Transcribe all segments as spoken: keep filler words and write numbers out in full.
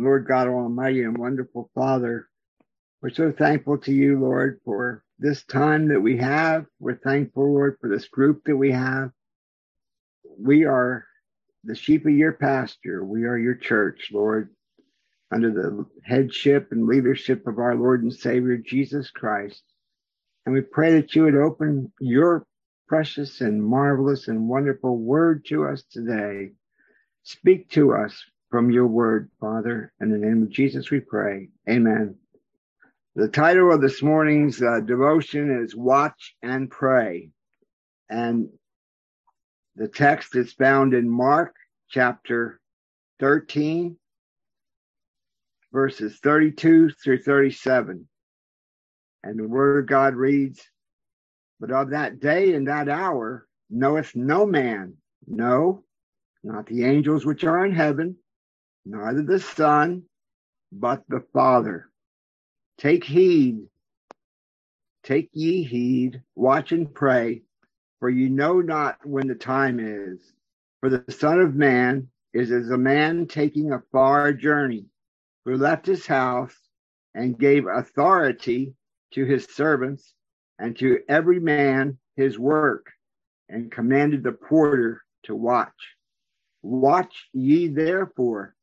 Lord God Almighty and wonderful Father, we're so thankful to you, Lord, for this time that we have. We're thankful, Lord, for this group that we have. We are the sheep of your pasture. We are your church, Lord, under the headship and leadership of our Lord and Savior, Jesus Christ. And we pray that you would open your precious and marvelous and wonderful word to us today. Speak to us from your word, Father. In the name of Jesus, we pray. Amen. The title of this morning's uh, devotion is Watch and Pray. And the text is found in Mark chapter thirteen, verses thirty-two through thirty-seven. And the word of God reads, "But of that day and that hour knoweth no man, no, not the angels which are in heaven, neither the Son, but the Father. Take heed, take ye heed, watch and pray, for you know not when the time is. For the Son of Man is as a man taking a far journey, who left his house and gave authority to his servants and to every man his work, and commanded the porter to watch. Watch ye therefore,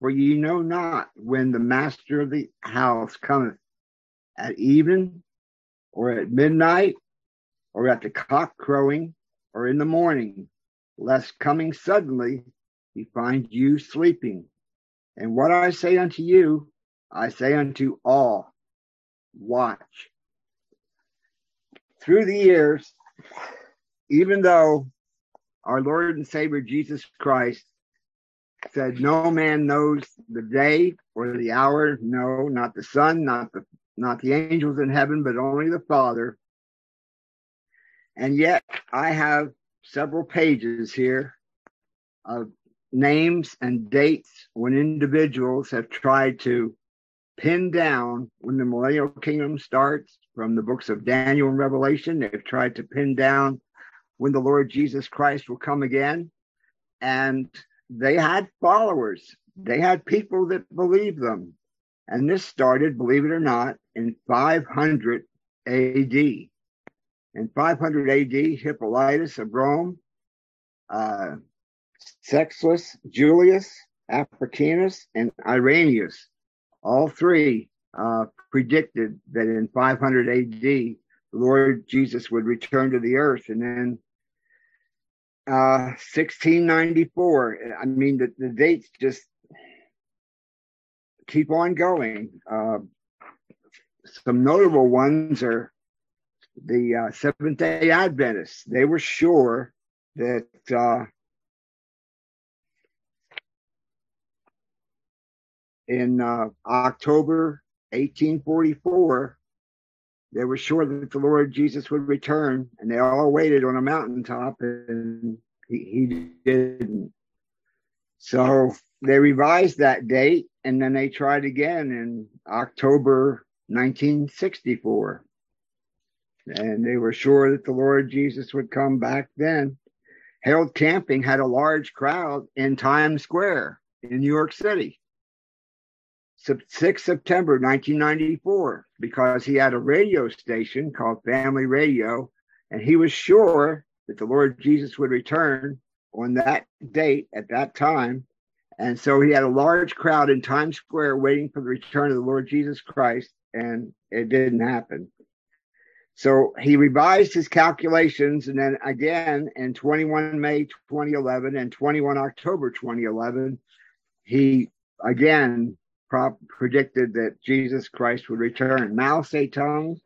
for ye know not when the master of the house cometh, at even, or at midnight, or at the cock crowing, or in the morning, lest coming suddenly he find you sleeping. And what I say unto you, I say unto all, watch." Through the years, even though our Lord and Savior Jesus Christ said, "No man knows the day or the hour, no, not the Son, not the not the angels in heaven, but only the Father." And yet I have several pages here of names and dates when individuals have tried to pin down when the millennial kingdom starts. From the books of Daniel and Revelation, they've tried to pin down when the Lord Jesus Christ will come again. And they had followers. They had people that believed them. And this started, believe it or not, in five hundred A D. In five hundred A D, Hippolytus of Rome, uh, Sextus Julius Africanus, and Irenaeus, all three uh, predicted that in five hundred A D, the Lord Jesus would return to the earth. And then uh, sixteen ninety-four, I mean, the, the dates just keep on going. Uh, some notable ones are the uh, Seventh-day Adventists. They were sure that uh, in uh, October eighteen forty-four, they were sure that the Lord Jesus would return, and they all waited on a mountaintop, and he, he didn't. So they revised that date, and then they tried again in October nineteen sixty-four. And they were sure that the Lord Jesus would come back then. Harold Camping had a large crowd in Times Square in New York City. sixth of September nineteen ninety-four, because he had a radio station called Family Radio, and he was sure that the Lord Jesus would return on that date at that time. And so he had a large crowd in Times Square waiting for the return of the Lord Jesus Christ, and it didn't happen. So he revised his calculations, and then again in twenty-first of May twenty eleven and twenty-first of October twenty eleven, he again predicted that Jesus Christ would return. Mao Zedong,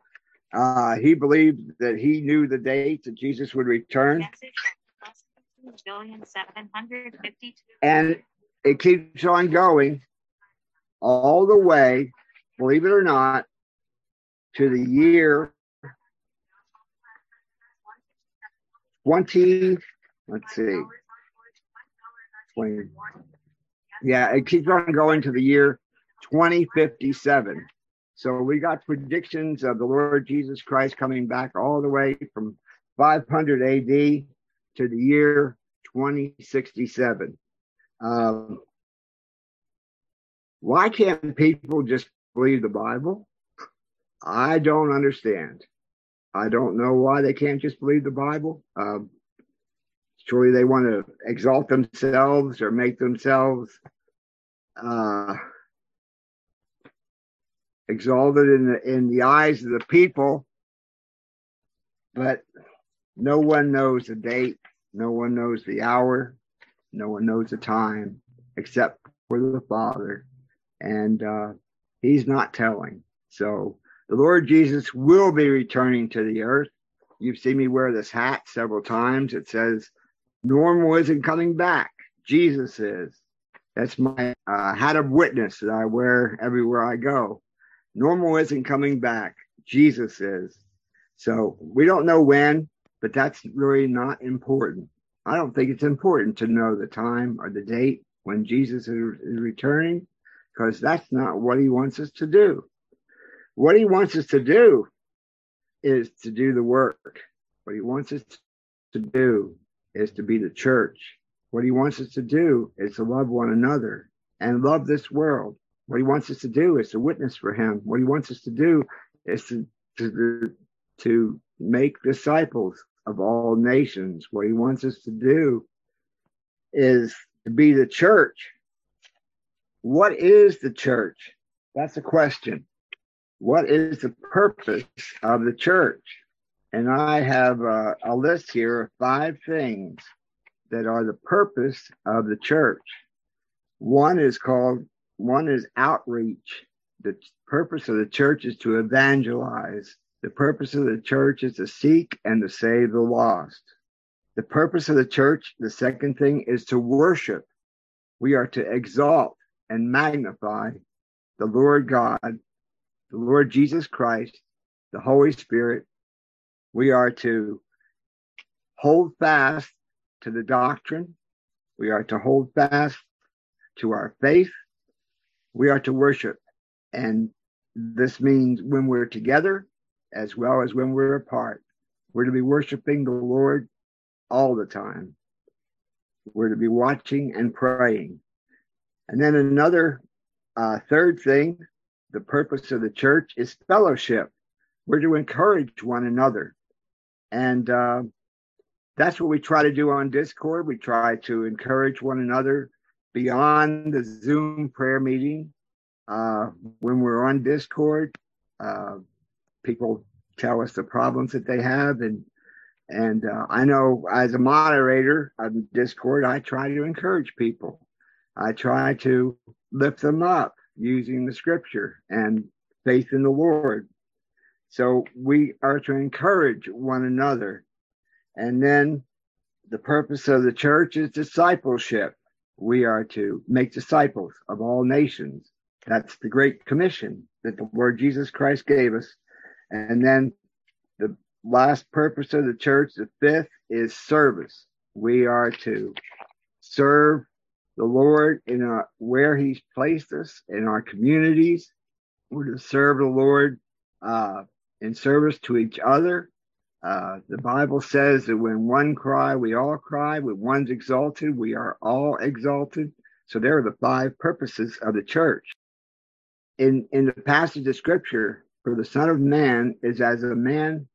uh, he believed that he knew the date that Jesus would return. And it keeps on going all the way, believe it or not, to the year twenty, let's see, twenty. Yeah, it keeps on going to the year twenty fifty-seven. So we got predictions of the Lord Jesus Christ coming back all the way from five hundred A D to the year twenty sixty-seven. Um, Why can't people just believe the Bible? I don't understand. I don't know why they can't just believe the Bible. Uh, surely they want to exalt themselves or make themselves uh, exalted in the, in the eyes of the people. But no one knows the date. No one knows the hour. No one knows the time except for the Father. And uh, he's not telling. So the Lord Jesus will be returning to the earth. You've seen me wear this hat several times. It says, normal isn't coming back. Jesus is. That's my uh, hat of witness that I wear everywhere I go. Normal isn't coming back. Jesus is. So we don't know when, but that's really not important. I don't think it's important to know the time or the date when Jesus is returning, because that's not what he wants us to do. What he wants us to do is to do the work. What he wants us to do is to be the church. What he wants us to do is to love one another and love this world. What he wants us to do is to witness for him. What he wants us to do is to, to, to make disciples of all nations. What he wants us to do is to be the church. What is the church? That's a question. What is the purpose of the church? And I have a, a list here of five things that are the purpose of the church. One is called, one is outreach. The purpose of the church is to evangelize. The purpose of the church is to seek and to save the lost. The purpose of the church, the second thing, is to worship. We are to exalt and magnify the Lord God, the Lord Jesus Christ, the Holy Spirit. We are to hold fast to the doctrine. We are to hold fast to our faith. We are to worship. And this means when we're together as well as when we're apart. We're to be worshiping the Lord all the time. We're to be watching and praying. And then another uh, third thing, the purpose of the church is fellowship. We're to encourage one another. And uh, that's what we try to do on Discord. We try to encourage one another beyond the Zoom prayer meeting. Uh, when we're on Discord, uh, people tell us the problems that they have. And and uh, I know as a moderator on Discord, I try to encourage people. I try to lift them up using the scripture and faith in the Lord. So we are to encourage one another. And then the purpose of the church is discipleship. We are to make disciples of all nations. That's the Great Commission that the Lord Jesus Christ gave us. And then the last purpose of the church, the fifth, is service. We are to serve the Lord in our, where he's placed us in our communities. We're to serve the Lord uh, in service to each other. Uh, the Bible says that when one cry, we all cry. When one's exalted, we are all exalted. So there are the five purposes of the church. In, in the passage of Scripture, for the Son of Man is as a man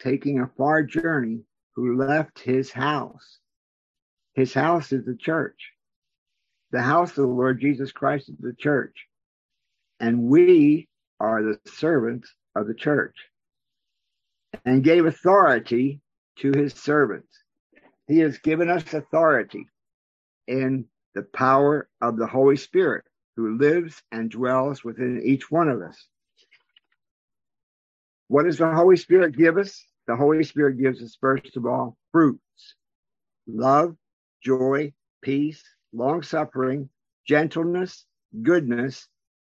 taking a far journey who left his house. His house is the church. The house of the Lord Jesus Christ is the church, and we are the servants of the church, and gave authority to his servants. He has given us authority in the power of the Holy Spirit who lives and dwells within each one of us. What does the Holy Spirit give us? The Holy Spirit gives us, first of all, fruits: love, joy, peace, long-suffering, gentleness, goodness,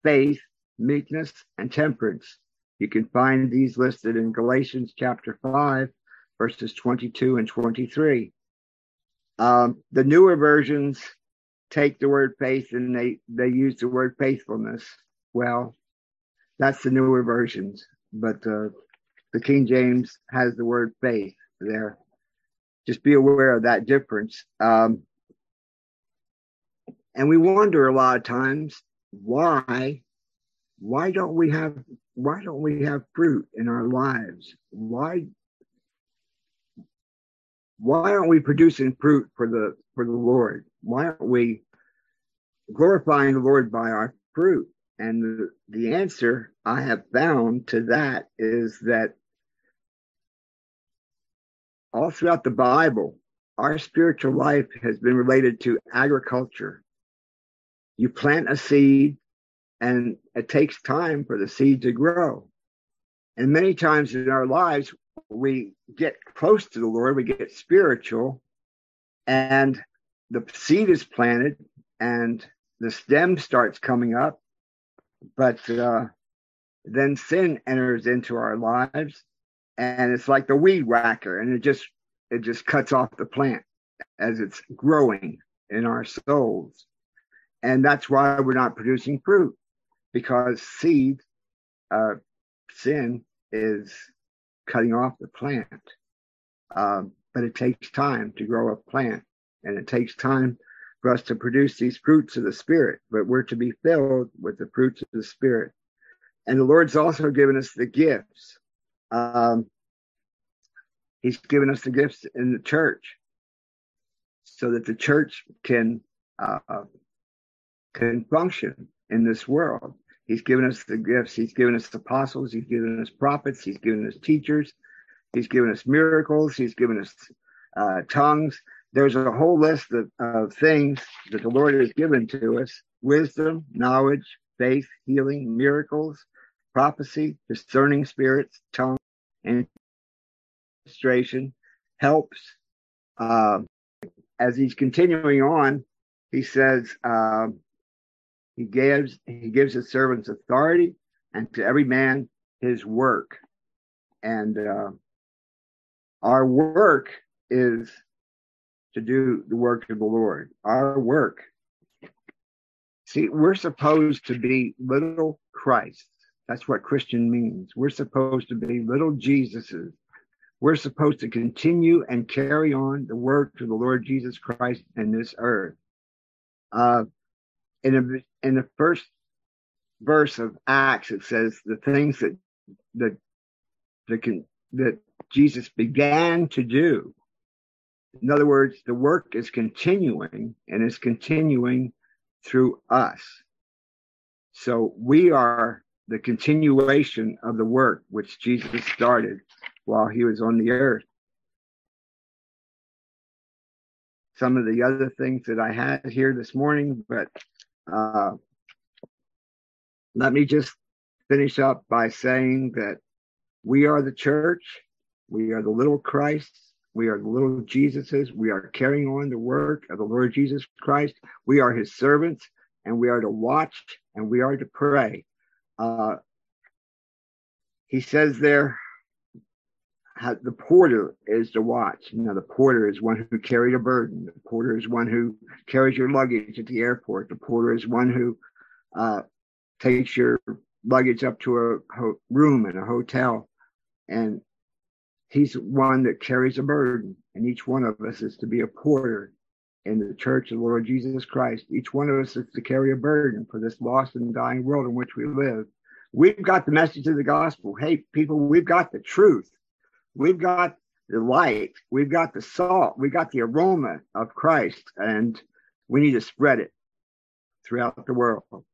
faith, meekness, and temperance. You can find these listed in Galatians chapter five, verses twenty-two and twenty-three. Um, the newer versions take the word faith and they, they use the word faithfulness. Well, that's the newer versions, but uh, the King James has the word faith there. Just be aware of that difference. Um, And we wonder a lot of times why, why don't we have, why don't we have fruit in our lives? Why, why aren't we producing fruit for the, for the Lord? Why aren't we glorifying the Lord by our fruit? And the, the answer I have found to that is that all throughout the Bible, our spiritual life has been related to agriculture. You plant a seed, and it takes time for the seed to grow. And many times in our lives, we get close to the Lord, we get spiritual, and the seed is planted, and the stem starts coming up, but uh, then sin enters into our lives, and it's like the weed whacker, and it just it just cuts off the plant as it's growing in our souls. And that's why we're not producing fruit, because seed, uh, sin is cutting off the plant. Uh, but it takes time to grow a plant, and it takes time for us to produce these fruits of the Spirit. But we're to be filled with the fruits of the Spirit. And the Lord's also given us the gifts. Um, he's given us the gifts in the church so that the church can... Uh, can function in this world. He's given us the gifts. He's given us apostles. He's given us prophets. He's given us teachers. He's given us miracles. He's given us uh, tongues. There's a whole list of, of things that the Lord has given to us: wisdom, knowledge, faith, healing, miracles, prophecy, discerning spirits, tongues, and administration, helps. Uh, as he's continuing on, he says, uh, He gives he gives his servants authority, and to every man his work. And uh, our work is to do the work of the Lord. Our work. See, we're supposed to be little Christs. That's what Christian means. We're supposed to be little Jesuses. We're supposed to continue and carry on the work of the Lord Jesus Christ in this earth. Uh, In, a, in the first verse of Acts, it says the things that that that, can, that Jesus began to do. In other words, the work is continuing, and it's continuing through us. So we are the continuation of the work which Jesus started while he was on the earth. Some of the other things that I had here this morning, but Uh, let me just finish up by saying that we are the church, we are the little Christs, we are the little Jesuses, we are carrying on the work of the Lord Jesus Christ, we are his servants, and we are to watch, and we are to pray. Uh, he says there, the porter is to watch. Now, the porter is one who carried a burden. The porter is one who carries your luggage at the airport. The porter is one who uh, takes your luggage up to a ho- room in a hotel. And he's one that carries a burden. And each one of us is to be a porter in the church of the Lord Jesus Christ. Each one of us is to carry a burden for this lost and dying world in which we live. We've got the message of the gospel. Hey, people, we've got the truth. We've got the light, we've got the salt, we've got the aroma of Christ, and we need to spread it throughout the world.